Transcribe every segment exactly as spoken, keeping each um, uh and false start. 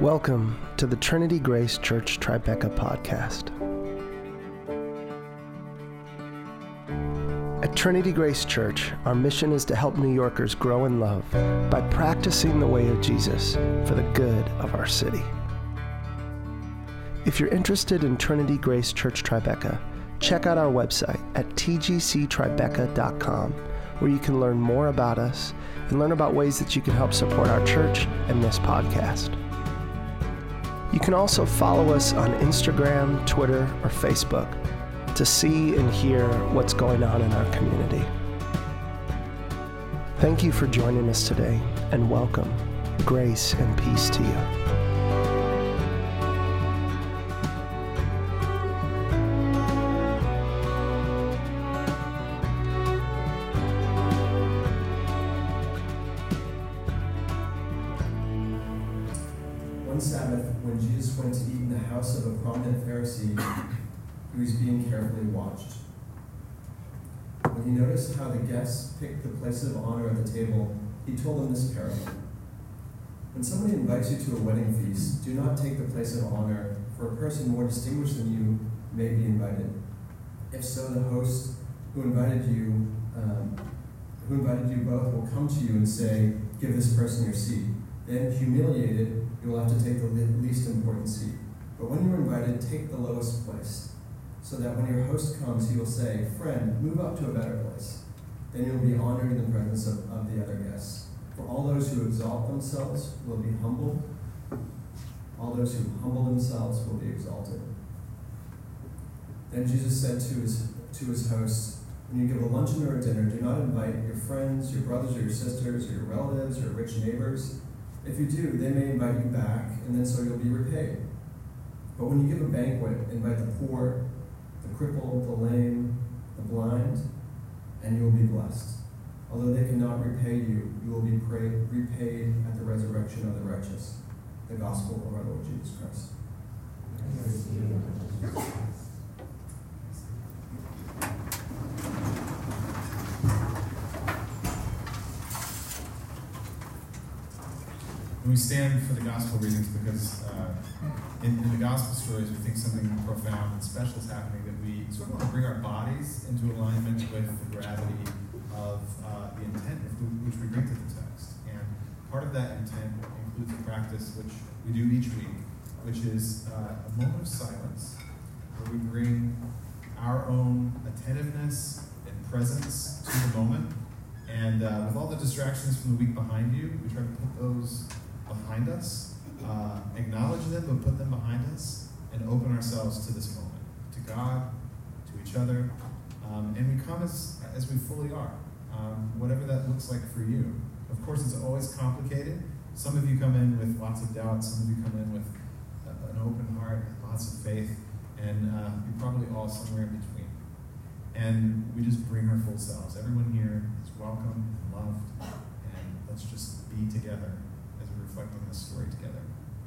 Welcome to the Trinity Grace Church Tribeca podcast. At Trinity Grace Church, our mission is to help New Yorkers grow in love by practicing the way of Jesus for the good of our city. If you're interested in Trinity Grace Church Tribeca, check out our website at t g c tribeca dot com, where you can learn more about us and learn about ways that you can help support our church and this podcast. You can also follow us on Instagram, Twitter, or Facebook to see and hear what's going on in our community. Thank you for joining us today, and welcome. Grace and peace to you. He was being carefully watched. When he noticed how the guests picked the place of honor at the table, he told them this parable. When somebody invites you to a wedding feast, do not take the place of honor, for a person more distinguished than you may be invited. If so, the host who invited you, um, who invited you both will come to you and say, "Give this person your seat." Then, humiliated, you will have to take the least important seat. But when you are invited, take the lowest place, so that when your host comes, he will say, "Friend, move up to a better place." Then you will be honored in the presence of, of the other guests. For all those who exalt themselves will be humbled. All those who humble themselves will be exalted. Then Jesus said to his, to his hosts, "When you give a luncheon or a dinner, do not invite your friends, your brothers or your sisters, or your relatives, or rich neighbors. If you do, they may invite you back, and then so you'll be repaid. But when you give a banquet, invite the poor, the crippled, the lame, the blind, and you will be blessed. Although they cannot repay you, you will be repaid at the resurrection of the righteous." The gospel of our Lord Jesus Christ. We stand for the gospel readings because uh, in, in the gospel stories we think something profound and special is happening, that we sort of want to bring our bodies into alignment with the gravity of uh, the intent which we bring to the text. And part of that intent includes a practice which we do each week, which is uh, a moment of silence where we bring our own attentiveness and presence to the moment. And uh, with all the distractions from the week behind you, we try to put those behind us, uh, acknowledge them, but put them behind us, and open ourselves to this moment, to God, to each other, um, and we come as, as we fully are, um, whatever that looks like for you. Of course, it's always complicated. Some of you come in with lots of doubt, some of you come in with a, an open heart, lots of faith, and uh, you're probably all somewhere in between. And we just bring our full selves. Everyone here is welcome and loved, and let's just be together reflecting this story together.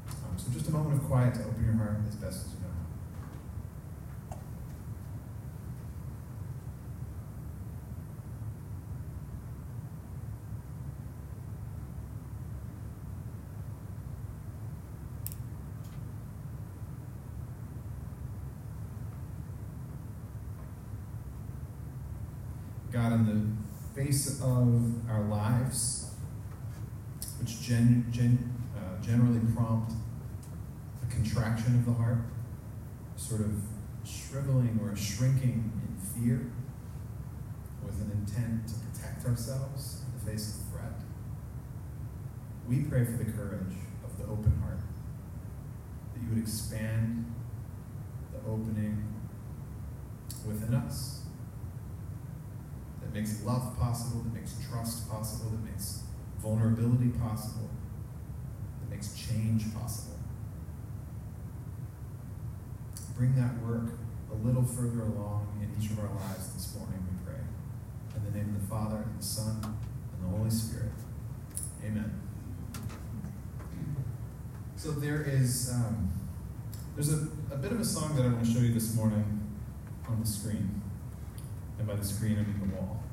Um, so just a moment of quiet to open your heart as best as you know. God, in the face of our lives, which gen, gen, uh, generally prompt a contraction of the heart, sort of shriveling or shrinking in fear, with an intent to protect ourselves in the face of threat. We pray for the courage of the open heart, that you would expand the opening within us, that makes love possible, that makes trust possible, that makes vulnerability possible, that makes change possible. Bring that work a little further along in each of our lives this morning, we pray. In the name of the Father, and the Son, and the Holy Spirit. Amen. So there is, um, there's a, a bit of a song that I want to show you this morning on the screen. And by the screen, I mean the wall.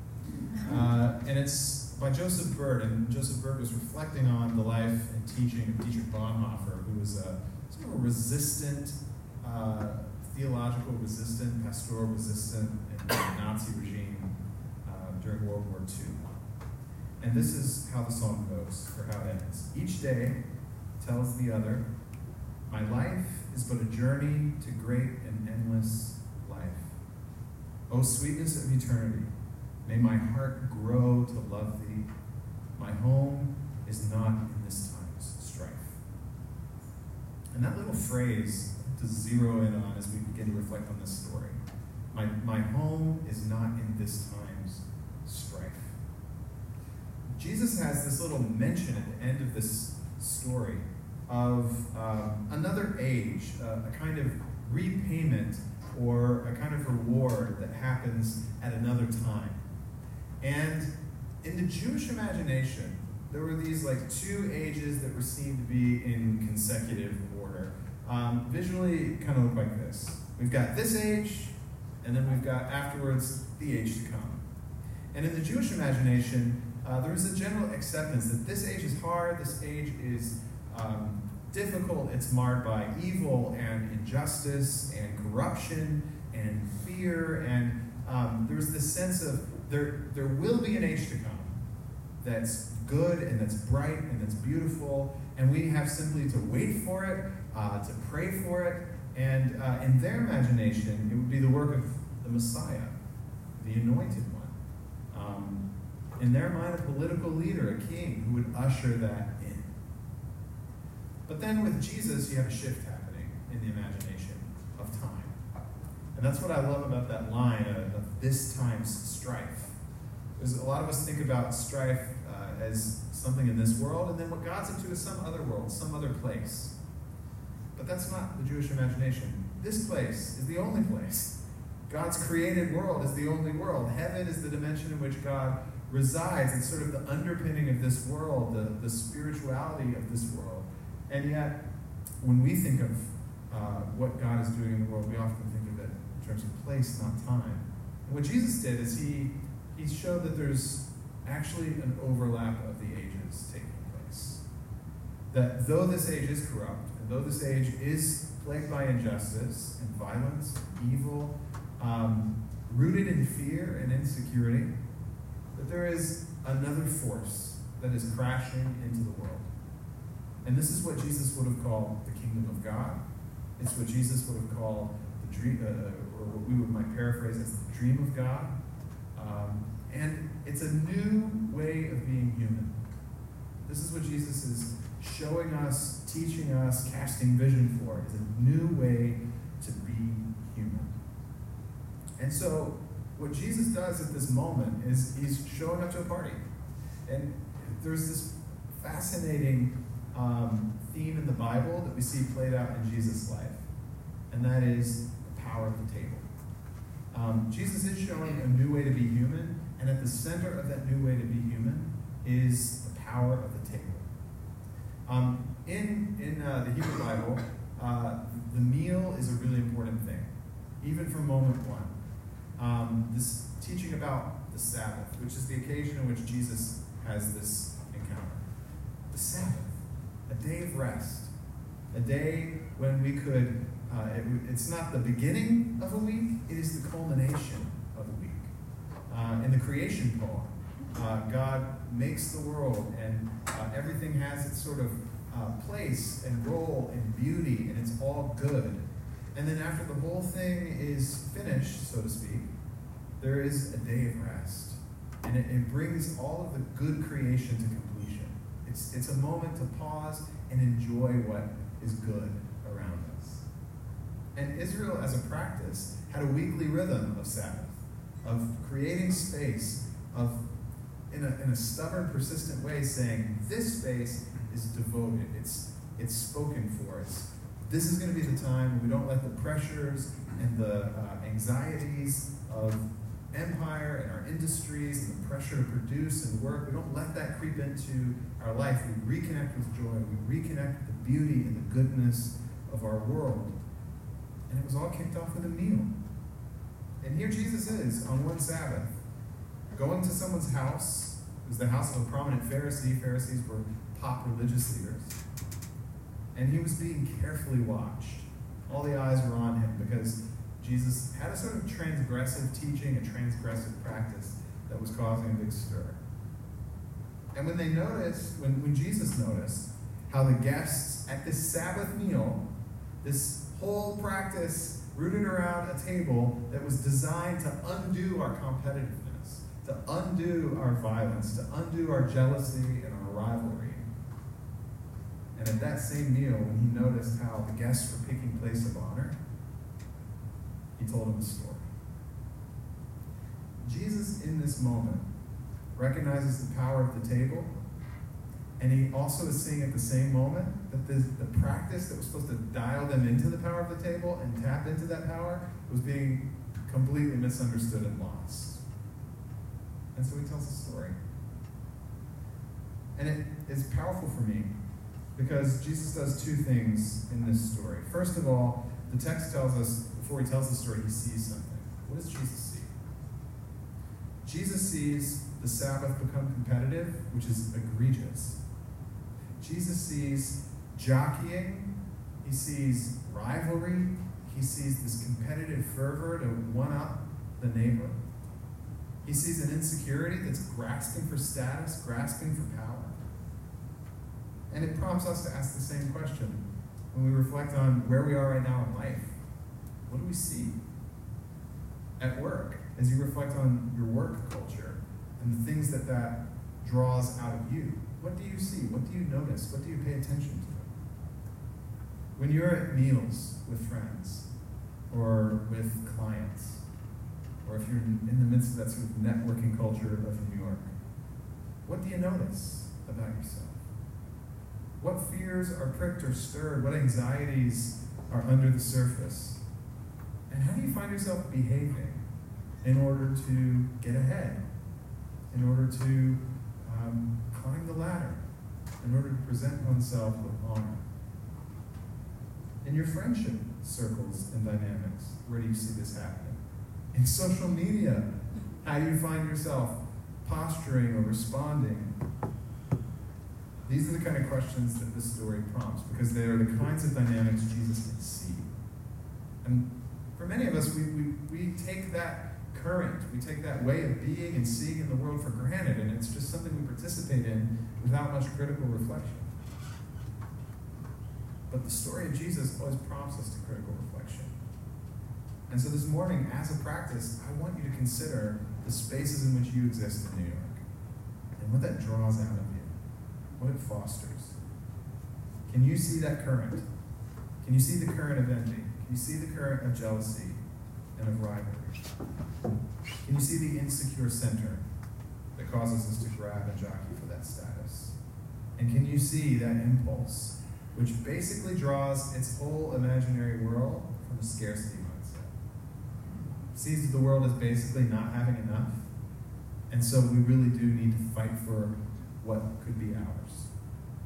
Uh, and it's by Joseph Byrd, and Joseph Byrd was reflecting on the life and teaching of Dietrich Bonhoeffer, who was a sort of a resistant, uh, theological resistant, pastoral resistant in the Nazi regime uh, during World War Two. And this is how the song goes, or how it ends. Each day tells the other, my life is but a journey to great and endless life. O sweetness of eternity, may my heart grow to love thee. My home is not in this time's strife. And that little phrase to zero in on as we begin to reflect on this story. My, my home is not in this time's strife. Jesus has this little mention at the end of this story of uh, another age, uh, a kind of repayment or a kind of reward that happens at another time. And in the Jewish imagination, there were these like two ages that were seen to be in consecutive order. Um, visually, it kind of looked like this. We've got this age, and then we've got afterwards the age to come. And in the Jewish imagination, uh, there is a general acceptance that this age is hard, this age is um, difficult, it's marred by evil and injustice and corruption and fear, and um, there's this sense of There, there will be an age to come that's good and that's bright and that's beautiful, and we have simply to wait for it, uh, to pray for it, and uh, in their imagination, it would be the work of the Messiah, the Anointed One. Um, in their mind, a political leader, a king, who would usher that in. But then with Jesus, you have a shift happening in the imagination of time. And that's what I love about that line of, of this time's strife. Because a lot of us think about strife uh, as something in this world, and then what God's into is some other world, some other place. But that's not the Jewish imagination. This place is the only place. God's created world is the only world. Heaven is the dimension in which God resides. It's sort of the underpinning of this world, the, the spirituality of this world. And yet, when we think of uh, what God is doing in the world, we often think of it in terms of place, not time. And what Jesus did is he he showed that there's actually an overlap of the ages taking place. That though this age is corrupt, and though this age is plagued by injustice and violence, and evil, um, rooted in fear and insecurity, that there is another force that is crashing into the world. And this is what Jesus would have called the kingdom of God. It's what Jesus would have called the dream, uh, or what we would might paraphrase as the dream of God. Um, and it's a new way of being human. This is what Jesus is showing us, teaching us, casting vision for. It's a new way to be human. And so what Jesus does at this moment is he's showing up to a party. And there's this fascinating um, theme in the Bible that we see played out in Jesus' life. And that is power at the table. Um, Jesus is showing a new way to be human, and at the center of that new way to be human is the power of the table. Um, in in uh, the Hebrew Bible, uh, the meal is a really important thing, even from moment one. Um, this teaching about the Sabbath, which is the occasion in which Jesus has this encounter. The Sabbath, a day of rest, a day when we could Uh, it, it's not the beginning of a week, it is the culmination of a week. Uh, in the creation poem, uh, God makes the world, and uh, everything has its sort of uh, place and role and beauty, and it's all good. And then after the whole thing is finished, so to speak, there is a day of rest. And it, it brings all of the good creation to completion. It's, it's a moment to pause and enjoy what is good. And Israel, as a practice, had a weekly rhythm of Sabbath, of creating space, of, in a, in a stubborn, persistent way, saying, this space is devoted, it's, it's spoken for, it's, this is going to be the time when we don't let the pressures and the uh, anxieties of empire and our industries and the pressure to produce and work, we don't let that creep into our life. We reconnect with joy, we reconnect with the beauty and the goodness of our world. And it was all kicked off with a meal. And here Jesus is on one Sabbath, going to someone's house It was the house of a prominent Pharisee. Pharisees were top religious leaders. And he was being carefully watched. All the eyes were on him because Jesus had a sort of transgressive teaching, a transgressive practice that was causing a big stir. And when they noticed, when, when Jesus noticed how the guests at this Sabbath meal, this whole practice rooted around a table that was designed to undo our competitiveness, to undo our violence, to undo our jealousy and our rivalry. And at that same meal, when he noticed how the guests were picking place of honor, he told them the story. Jesus, in this moment, recognizes the power of the table, and he also is seeing at the same moment that this, the practice that was supposed to dial them into the power of the table and tap into that power was being completely misunderstood and lost. And so he tells the story. And it is powerful for me because Jesus does two things in this story. First of all, the text tells us, before he tells the story, he sees something. What does Jesus see? Jesus sees the Sabbath become competitive, which is egregious. Jesus sees jockeying. He sees rivalry. He sees this competitive fervor to one-up the neighbor. He sees an insecurity that's grasping for status, grasping for power. And it prompts us to ask the same question when we reflect on where we are right now in life. What do we see? At work, as you reflect on your work culture and the things that that draws out of you, what do you see? What do you notice? What do you pay attention to? When you're at meals with friends or with clients, or if you're in the midst of that sort of networking culture of New York, what do you notice about yourself? What fears are pricked or stirred? What anxieties are under the surface? And how do you find yourself behaving in order to get ahead, in order to um, climb the ladder, in order to present oneself with honor? In your friendship circles and dynamics, where do you see this happening? In social media, how do you find yourself posturing or responding? These are the kind of questions that this story prompts, because they are the kinds of dynamics Jesus can see. And for many of us, we, we, we take that current, we take that way of being and seeing in the world for granted, and it's just something we participate in without much critical reflection. But the story of Jesus always prompts us to critical reflection. And so this morning, as a practice, I want you to consider the spaces in which you exist in New York, and what that draws out of you. What it fosters. Can you see that current? Can you see the current of envy? Can you see the current of jealousy and of rivalry? Can you see the insecure center that causes us to grab and jockey for that status? And can you see that impulse, which basically draws its whole imaginary world from a scarcity mindset? It sees that the world is basically not having enough, and so we really do need to fight for what could be ours.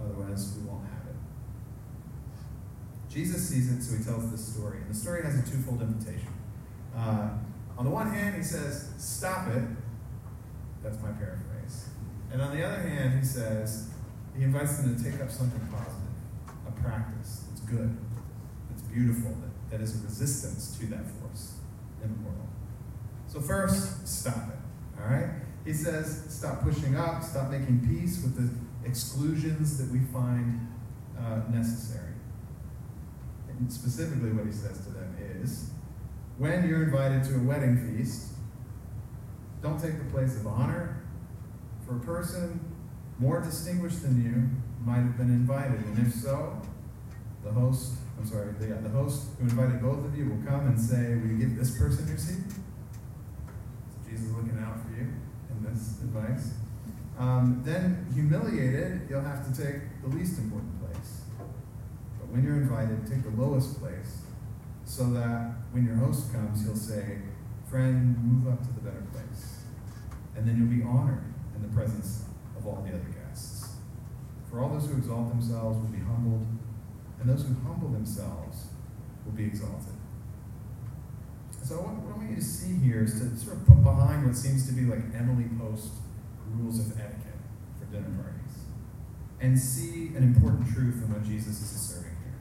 Otherwise, we won't have it. Jesus sees it, so he tells this story. And the story has a twofold invitation. Uh, on the one hand, he says, stop it. That's my paraphrase. And on the other hand, he says, he invites them to take up something positive, a practice that's good, that's beautiful, that, that is a resistance to that force in the world. So first, stop it, all right? He says, stop pushing up, stop making peace with the exclusions that we find uh, necessary. And specifically what he says to them is, when you're invited to a wedding feast, don't take the place of honor, for a person more distinguished than you might have been invited. And if so, the host, I'm sorry, the, the host who invited both of you will come and say, will you give this person your seat? So Jesus is looking out for you. This advice. Um, then, humiliated, you'll have to take the least important place. But when you're invited, take the lowest place, so that when your host comes, he'll say, friend, move up to the better place. And then you'll be honored in the presence of all the other guests. For all those who exalt themselves will be humbled, and those who humble themselves will be exalted. So what I want you to see here is to sort of put behind what seems to be like Emily Post rules of etiquette. dinner parties and see an important truth in what Jesus is asserting here.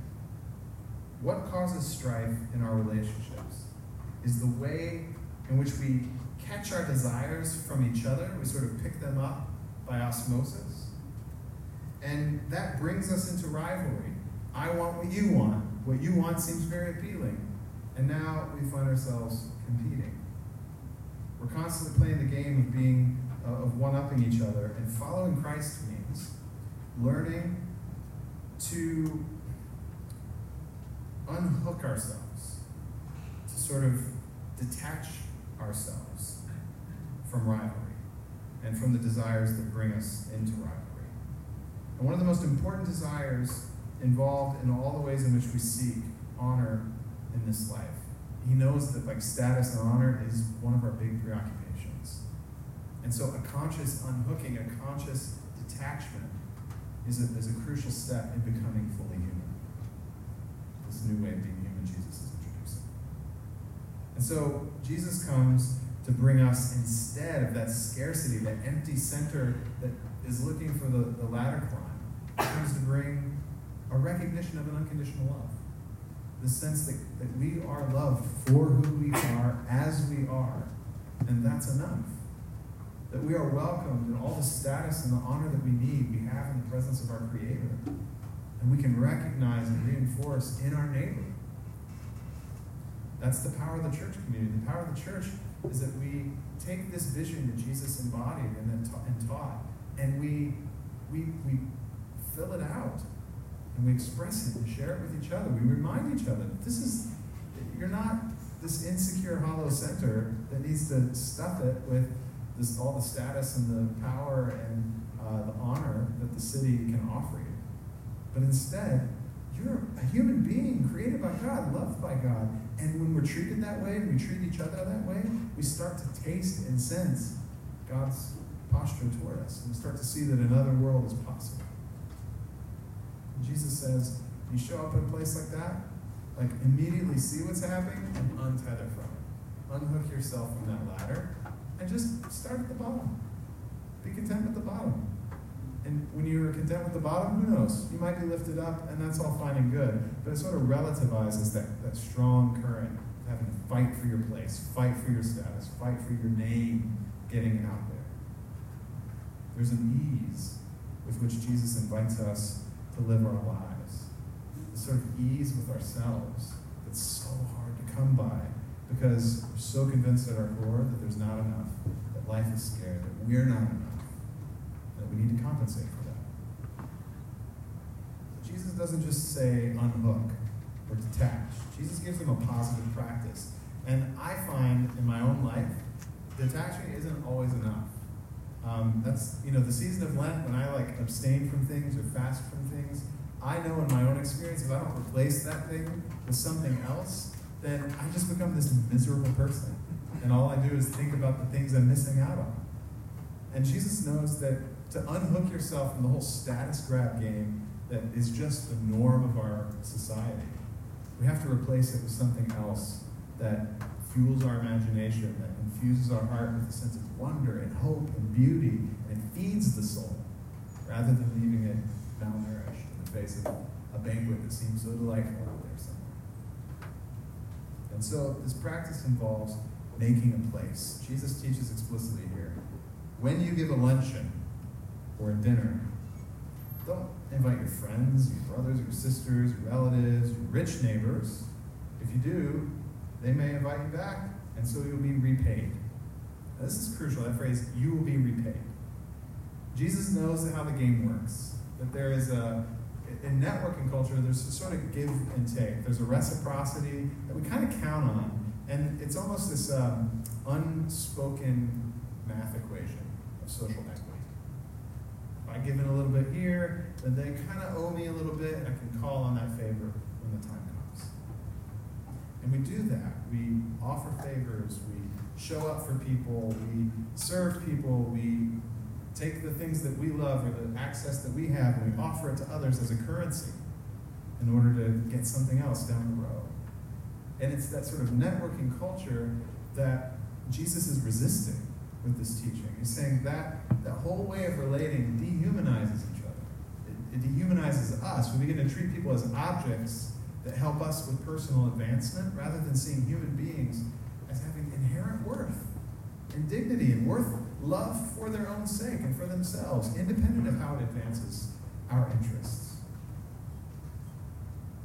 What causes strife in our relationships is the way in which we catch our desires from each other. We sort of pick them up by osmosis. And that brings us into rivalry. I want what you want. What you want seems very appealing. And now we find ourselves competing. We're constantly playing the game of being, uh, of one-upping each other. And following Christ means learning to unhook ourselves, to sort of detach ourselves from rivalry and from the desires that bring us into rivalry. And one of the most important desires involved in all the ways in which we seek honor in this life. He knows that like status and honor is one of our big preoccupations. And so a conscious unhooking, a conscious detachment is a, is a crucial step in becoming fully human. This new way of being human Jesus is introducing. And so Jesus comes to bring us instead of that scarcity, that empty center that is looking for the, the ladder climb. He comes to bring a recognition of an unconditional love. The sense that, that we are loved for who we are, as we are, and that's enough. That we are welcomed in all the status and the honor that we need, we have in the presence of our Creator. And we can recognize and reinforce in our neighbor. That's the power of the church community. The power of the church is that we take this vision that Jesus embodied and then ta- and taught, and we, we, we fill it out. And we express it and share it with each other. We remind each other that this is, you're not this insecure, hollow center that needs to stuff it with this, all the status and the power and uh, the honor that the city can offer you. But instead, you're a human being created by God, loved by God. And when we're treated that way, and we treat each other that way, we start to taste and sense God's posture toward us. And we start to see that another world is possible. Jesus says, you show up at a place like that, like immediately see what's happening and untether from it. Unhook yourself from that ladder and just start at the bottom. Be content with the bottom. And when you're content with the bottom, who knows? You might be lifted up and that's all fine and good, but it sort of relativizes that, that strong current of having to fight for your place, fight for your status, fight for your name, getting out there. There's an ease with which Jesus invites us to live our lives, the sort of ease with ourselves that's so hard to come by because we're so convinced at our core that there's not enough, that life is scared, that we're not enough, that we need to compensate for that. But Jesus doesn't just say unhook or detach. Jesus gives them a positive practice. And I find in my own life, detaching isn't always enough. Um, that's, you know, the season of Lent, when I like abstain from things or fast from things, I know in my own experience, if I don't replace that thing with something else, then I just become this miserable person. And all I do is think about the things I'm missing out on. And Jesus knows that to unhook yourself from the whole status grab game that is just the norm of our society, we have to replace it with something else that fuels our imagination, that infuses our heart with a sense of wonder and hope and beauty, and it feeds the soul, rather than leaving it malnourished in the face of a banquet that seems so delightful out there somewhere. And so this practice involves making a place. Jesus teaches explicitly here, when you give a luncheon or a dinner, don't invite your friends, your brothers, your sisters, your relatives, your rich neighbors. If you do, they may invite you back, and so you'll be repaid. Now, this is crucial, that phrase, you will be repaid. Jesus knows how the game works, that there is a, in networking culture, there's a sort of give and take. There's a reciprocity that we kind of count on, and it's almost this um, unspoken math equation of social equity. If I give in a little bit here, then they kind of owe me a little bit, and I can call on that favor when the time comes. And we do that. We offer favors. We show up for people. We serve people. We take the things that we love or the access that we have, and we offer it to others as a currency in order to get something else down the road. And it's that sort of networking culture that Jesus is resisting with this teaching. He's saying that that whole way of relating dehumanizes lives. We begin to treat people as objects that help us with personal advancement rather than seeing human beings as having inherent worth and dignity and worth, love for their own sake and for themselves, independent of how it advances our interests.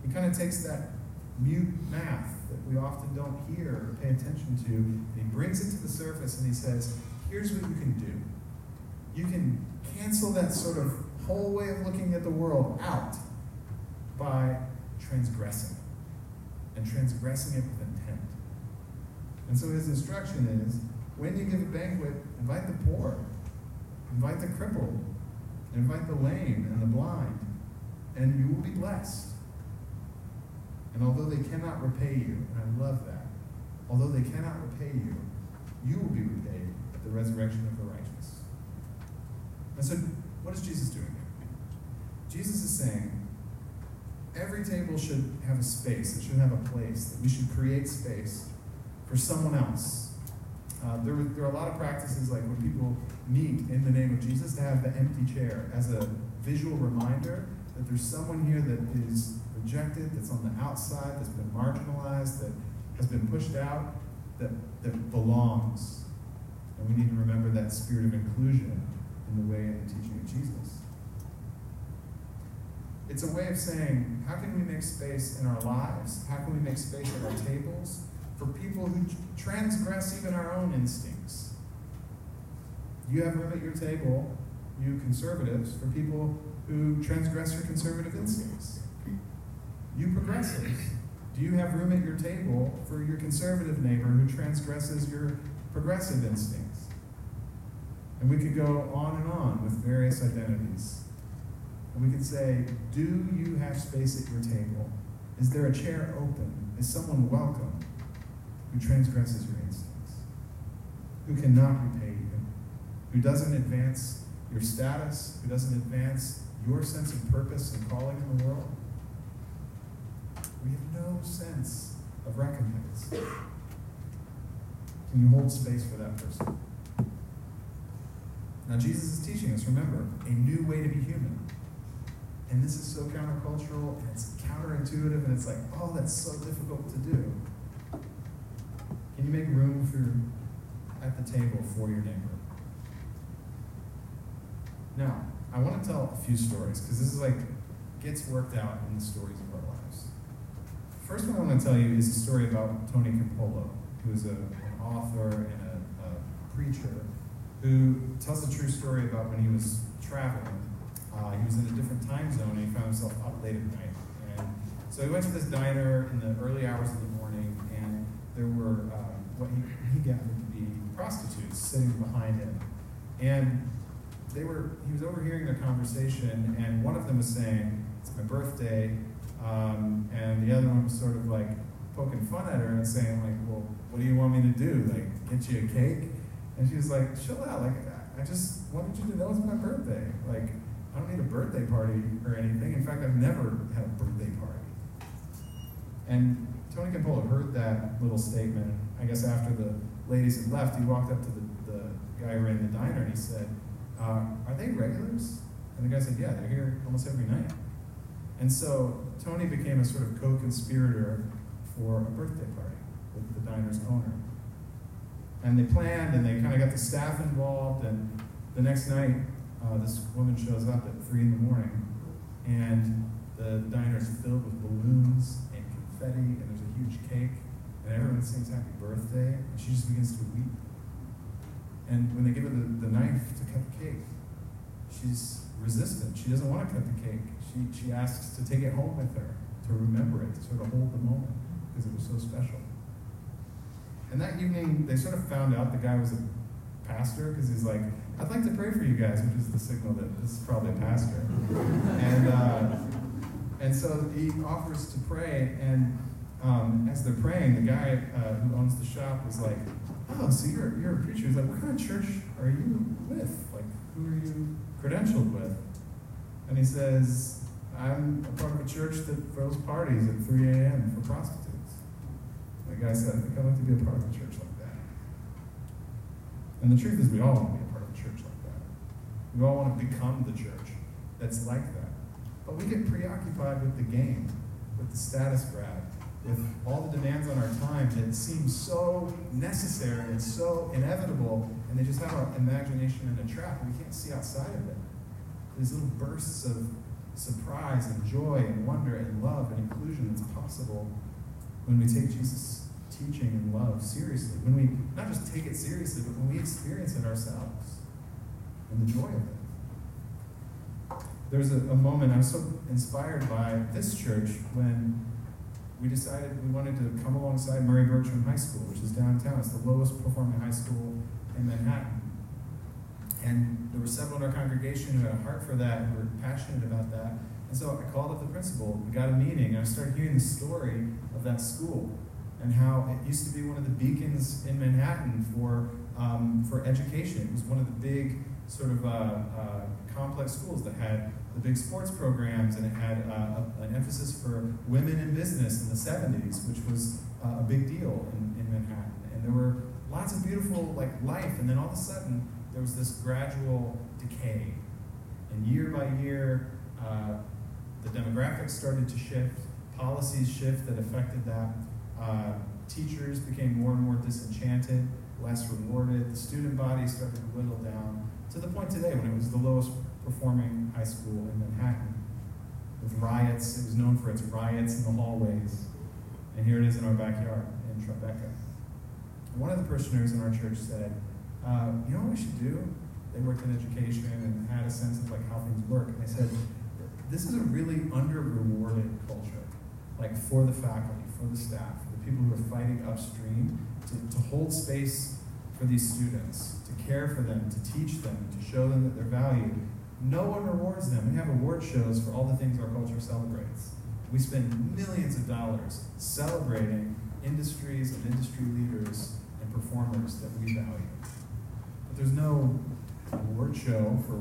It kind of takes that mute math that we often don't hear or pay attention to, and he brings it to the surface and he says, here's what you can do. You can cancel that sort of whole way of looking at the world out by transgressing, and transgressing it with intent. And so his instruction is, when you give a banquet, invite the poor, invite the crippled, invite the lame and the blind, and you will be blessed. And although they cannot repay you, and I love that, although they cannot repay you, you will be repaid at the resurrection of the righteous. And so what is Jesus doing here? Jesus is saying, every table should have a space, it should have a place, that we should create space for someone else. Uh, there, were, there are a lot of practices, like when people meet in the name of Jesus, to have the empty chair as a visual reminder that there's someone here that is rejected, that's on the outside, that's been marginalized, that has been pushed out, that, that belongs. And we need to remember that spirit of inclusion in the way and the teaching of Jesus. It's a way of saying, how can we make space in our lives? How can we make space at our tables for people who transgress even our own instincts? You have room at your table, you conservatives, for people who transgress your conservative instincts. You progressives, do you have room at your table for your conservative neighbor who transgresses your progressive instincts? And we could go on and on with various identities. And we can say, do you have space at your table? Is there a chair open? Is someone welcome who transgresses your instincts, who cannot repay you, who doesn't advance your status, who doesn't advance your sense of purpose and calling in the world? We have no sense of recompense. Can you hold space for that person? Now, Jesus is teaching us, remember, a new way to be human. And this is so countercultural, and it's counterintuitive, and it's like, oh, that's so difficult to do. Can you make room for, at the table for your neighbor? Now, I want to tell a few stories, because this is like, gets worked out in the stories of our lives. First one I want to tell you is a story about Tony Campolo, who is a, an author and a, a preacher, who tells a true story about when he was traveling. Uh, he was in a different time zone and he found himself up late at night. And so he went to this diner in the early hours of the morning, and there were uh, what he, he gathered to be prostitutes sitting behind him. And they were he was overhearing their conversation, and one of them was saying, "It's my birthday," um, and the other one was sort of like poking fun at her and saying, like, "Well, what do you want me to do? Like, get you a cake?" And she was like, "Chill out. Like, I just wanted you to know it's my birthday. Like, I don't need a birthday party or anything. In fact, I've never had a birthday party." And Tony Campolo heard that little statement. I guess after the ladies had left, he walked up to the, the guy who ran the diner and he said, uh, "Are they regulars?" And the guy said, "Yeah, they're here almost every night." And so Tony became a sort of co-conspirator for a birthday party with the diner's owner. And they planned, and they kind of got the staff involved, and the next night, Uh, this woman shows up at three in the morning, and the diner's filled with balloons and confetti, and there's a huge cake, and everyone sings happy birthday, and she just begins to weep. And when they give her the, the knife to cut the cake, she's resistant. She doesn't want to cut the cake. She, she asks to take it home with her, to remember it, to sort of hold the moment, because it was so special. And that evening, they sort of found out the guy was a pastor, because he's like, "I'd like to pray for you guys," which is the signal that this is probably a pastor. And uh, and so he offers to pray, and um, as they're praying, the guy uh, who owns the shop was like, "Oh, so you're you're a preacher." He's like, "What kind of church are you with? Like, who are you credentialed with?" And he says, "I'm a part of a church that throws parties at three a.m. for prostitutes." And the guy said, "I think I'd like to be a part of a church like that." And the truth is, we all want to be. We all want to become the church that's like that. But we get preoccupied with the game, with the status grab, with all the demands on our time that seem so necessary and so inevitable, and they just have our imagination in a trap, and we can't see outside of it. These little bursts of surprise and joy and wonder and love and inclusion that's possible when we take Jesus' teaching and love seriously, when we not just take it seriously, but when we experience it ourselves and the joy of it. There's a, a moment I was so inspired by this church when we decided we wanted to come alongside Murray Bertram High School, which is downtown. It's the lowest performing high school in Manhattan. And there were several in our congregation who had a heart for that, who were passionate about that. And so I called up the principal, we got a meeting, and I started hearing the story of that school and how it used to be one of the beacons in Manhattan for um, for education. It was one of the big sort of uh, uh, complex schools that had the big sports programs, and it had uh, an emphasis for women in business in the seventies, which was uh, a big deal in, in Manhattan. And there were lots of beautiful like life, and then all of a sudden, there was this gradual decay. And year by year, uh, the demographics started to shift, policies shift that affected that. Uh, teachers became more and more disenchanted, less rewarded. The student body started to whittle down to the point today when it was the lowest performing high school in Manhattan. With riots, it was known for its riots in the hallways. And here it is in our backyard in Tribeca. One of the parishioners in our church said, Uh, you know what we should do? They worked in education and had a sense of like how things work. And they said, this is a really under-rewarded culture, like for the faculty, for the staff, for the people who are fighting upstream to, to hold space for these students, to care for them, to teach them, to show them that they're valued. No one rewards them. We have award shows for all the things our culture celebrates. We spend millions of dollars celebrating industries and industry leaders and performers that we value. There's no award show for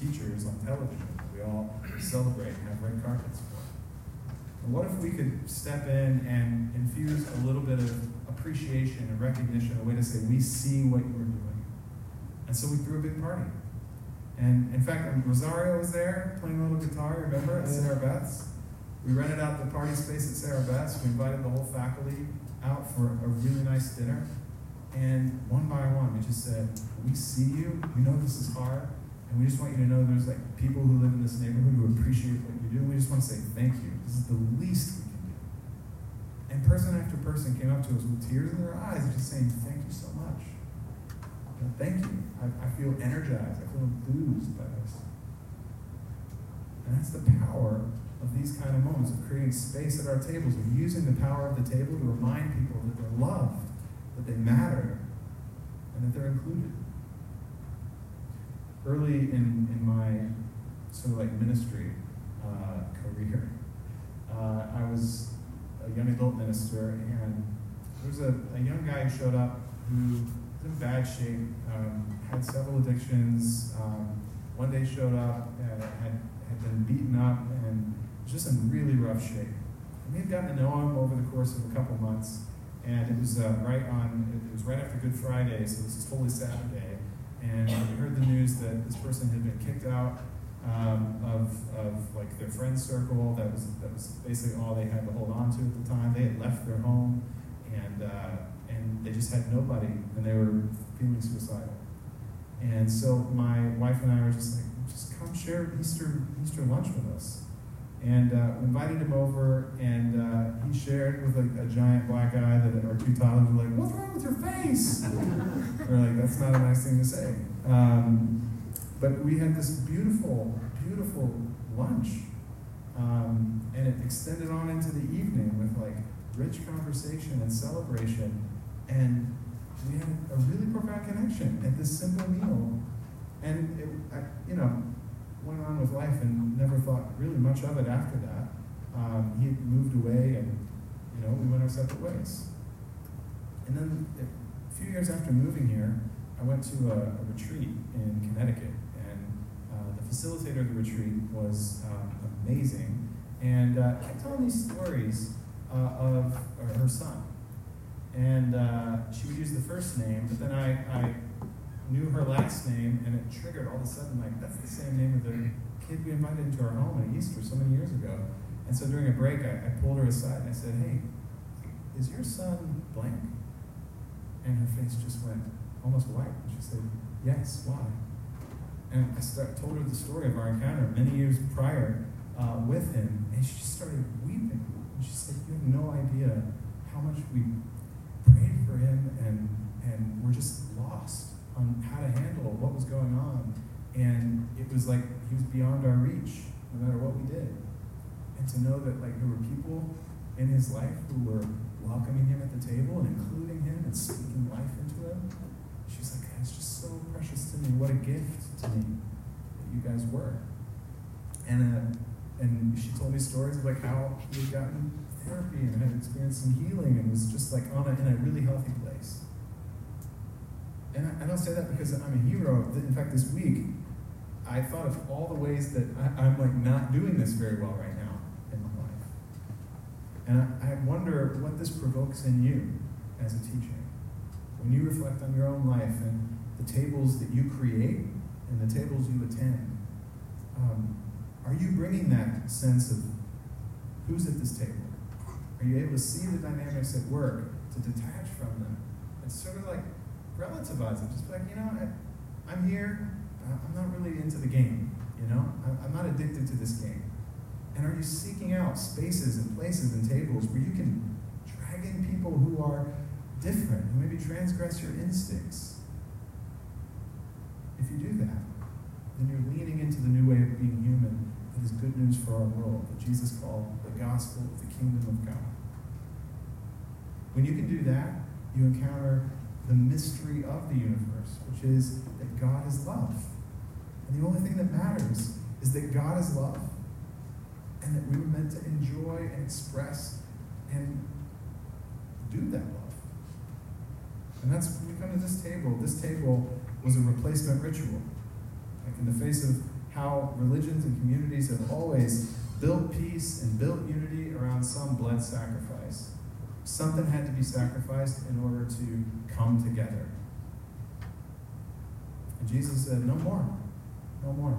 teachers on television that we all celebrate and have red carpets for. And what if we could step in and infuse a little bit of appreciation and recognition, a way to say, we see what you're doing. And so we threw a big party. And in fact, Rosario was there playing a little guitar, remember, at Sarah Beth's. We rented out the party space at Sarah Beth's. We invited the whole faculty out for a really nice dinner. And one by one, we just said, we see you, we know this is hard, and we just want you to know there's like people who live in this neighborhood who appreciate what you do, and we just want to say thank you. This is the least we can do. And person after person came up to us with tears in their eyes, just saying, thank you so much. And thank you. I, I feel energized. I feel enthused by this. And that's the power of these kind of moments, of creating space at our tables, of using the power of the table to remind people that they're loved, that they matter, and that they're included. Early in, in my sort of like ministry uh, career, uh, I was a young adult minister, and there was a, a young guy who showed up who was in bad shape, um, had several addictions, um, one day showed up, uh, had, had been beaten up, and was just in really rough shape. And we had gotten to know him over the course of a couple months, and it was uh, right on. It was right after Good Friday, so this is Holy Saturday. And we heard the news that this person had been kicked out um, of of like their friend's circle. That was that was basically all they had to hold on to at the time. They had left their home, and uh, and they just had nobody, and they were feeling suicidal. And so my wife and I were just like, just come share Easter Easter lunch with us. And uh, we invited him over, and uh, he shared with like a giant black eye that our two toddlers were like, what's wrong with your face? We're like, that's not a nice thing to say. Um, but we had this beautiful, beautiful lunch. Um, and it extended on into the evening with like rich conversation and celebration. And we had a really profound connection at this simple meal. And it, I, you know, went on with life and never thought really much of it after that. Um, he moved away, and you know we went our separate ways. And then a few years after moving here, I went to a, a retreat in Connecticut, and uh, the facilitator of the retreat was um, amazing, and uh, kept telling these stories uh, of uh, her son. And uh, she would use the first name, but then I, I knew her last name, and it triggered all of a sudden, like, that's the same name of their kid we invited into our home at Easter so many years ago. And so during a break, I, I pulled her aside and I said, hey, is your son blank? And her face just went almost white. And she said, yes, why? And I start, told her the story of our encounter many years prior uh, with him, and she started weeping. And she said, you have no idea how much we prayed for him, and, and we're just lost on how to handle what was going on. And it was like he was beyond our reach, no matter what we did. And to know that like there were people in his life who were welcoming him at the table and including him and speaking life into him, she's like, it's just so precious to me. What a gift to me that you guys were. And uh, and she told me stories of like how he had gotten therapy and had experienced some healing and was just like on a, in a really healthy place. And I, I don't say that because I'm a hero. In fact, this week I thought of all the ways that I, I'm like not doing this very well right now. And I wonder what this provokes in you as a teacher. When you reflect on your own life and the tables that you create and the tables you attend, um, are you bringing that sense of who's at this table? Are you able to see the dynamics at work, to detach from them, and sort of like relativize it? Just be like, you know, I, I'm here, I'm not really into the game, you know? I, I'm not addicted to this game. And are you seeking out spaces and places and tables where you can drag in people who are different, who maybe transgress your instincts? If you do that, then you're leaning into the new way of being human that is good news for our world, that Jesus called the gospel of the kingdom of God. When you can do that, you encounter the mystery of the universe, which is that God is love. And the only thing that matters is that God is love, and that we were meant to enjoy and express and do that love. And that's when we come to this table. This table was a replacement ritual. Like in the face of how religions and communities have always built peace and built unity around some blood sacrifice, something had to be sacrificed in order to come together. And Jesus said, no more, no more.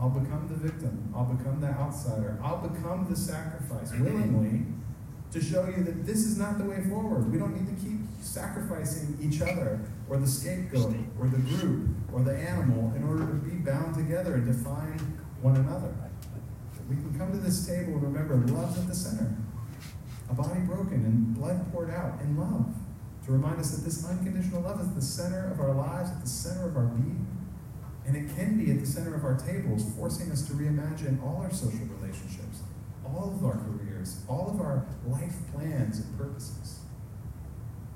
I'll become the victim. I'll become the outsider. I'll become the sacrifice willingly to show you that this is not the way forward. We don't need to keep sacrificing each other or the scapegoat or the group or the animal in order to be bound together and define one another. We can come to this table and remember love's at the center. A body broken and blood poured out in love to remind us that this unconditional love is the center of our lives, at the center of our being. And it can be at the center of our tables, forcing us to reimagine all our social relationships, all of our careers, all of our life plans and purposes.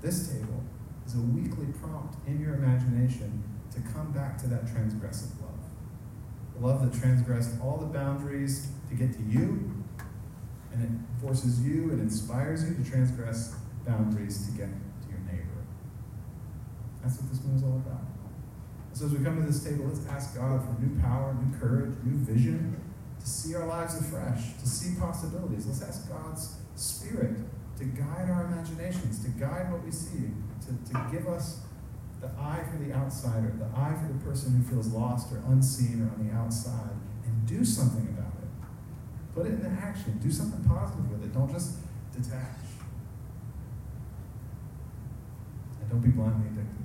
This table is a weekly prompt in your imagination to come back to that transgressive love. The love that transgressed all the boundaries to get to you, and it forces you and inspires you to transgress boundaries to get to your neighbor. That's what this one is all about. So as we come to this table, let's ask God for new power, new courage, new vision, to see our lives afresh, to see possibilities. Let's ask God's Spirit to guide our imaginations, to guide what we see, to, to give us the eye for the outsider, the eye for the person who feels lost or unseen or on the outside, and do something about it. Put it into action. Do something positive with it. Don't just detach. And don't be blindly addicted.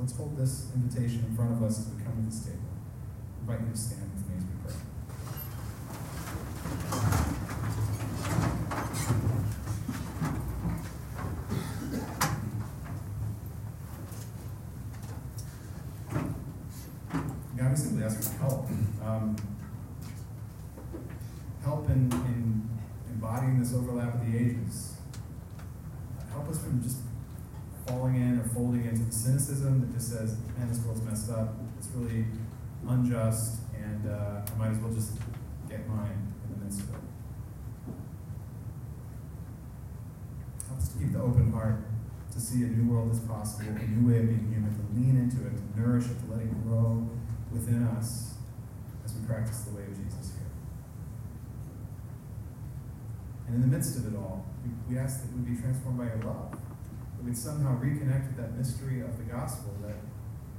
Let's hold this invitation in front of us as we come to this table. I invite you to stand with me as we pray. God, we simply ask for help. Um, help in, in embodying this overlap of the ages. Help us from just falling in or folding into the cynicism that just says, man, this world's messed up, it's really unjust, and uh, I might as well just get mine in the midst of it. Help us to keep the open heart to see a new world as possible, a new way of being human, to lean into it, to nourish it, to let it grow within us as we practice the way of Jesus here. And in the midst of it all, we, we ask that we be transformed by your love. We'd somehow reconnect with that mystery of the gospel, that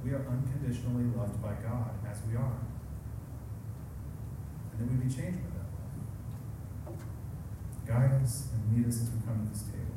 we are unconditionally loved by God as we are. and we'd be changed by that love. Guide us and lead us as we come to this table.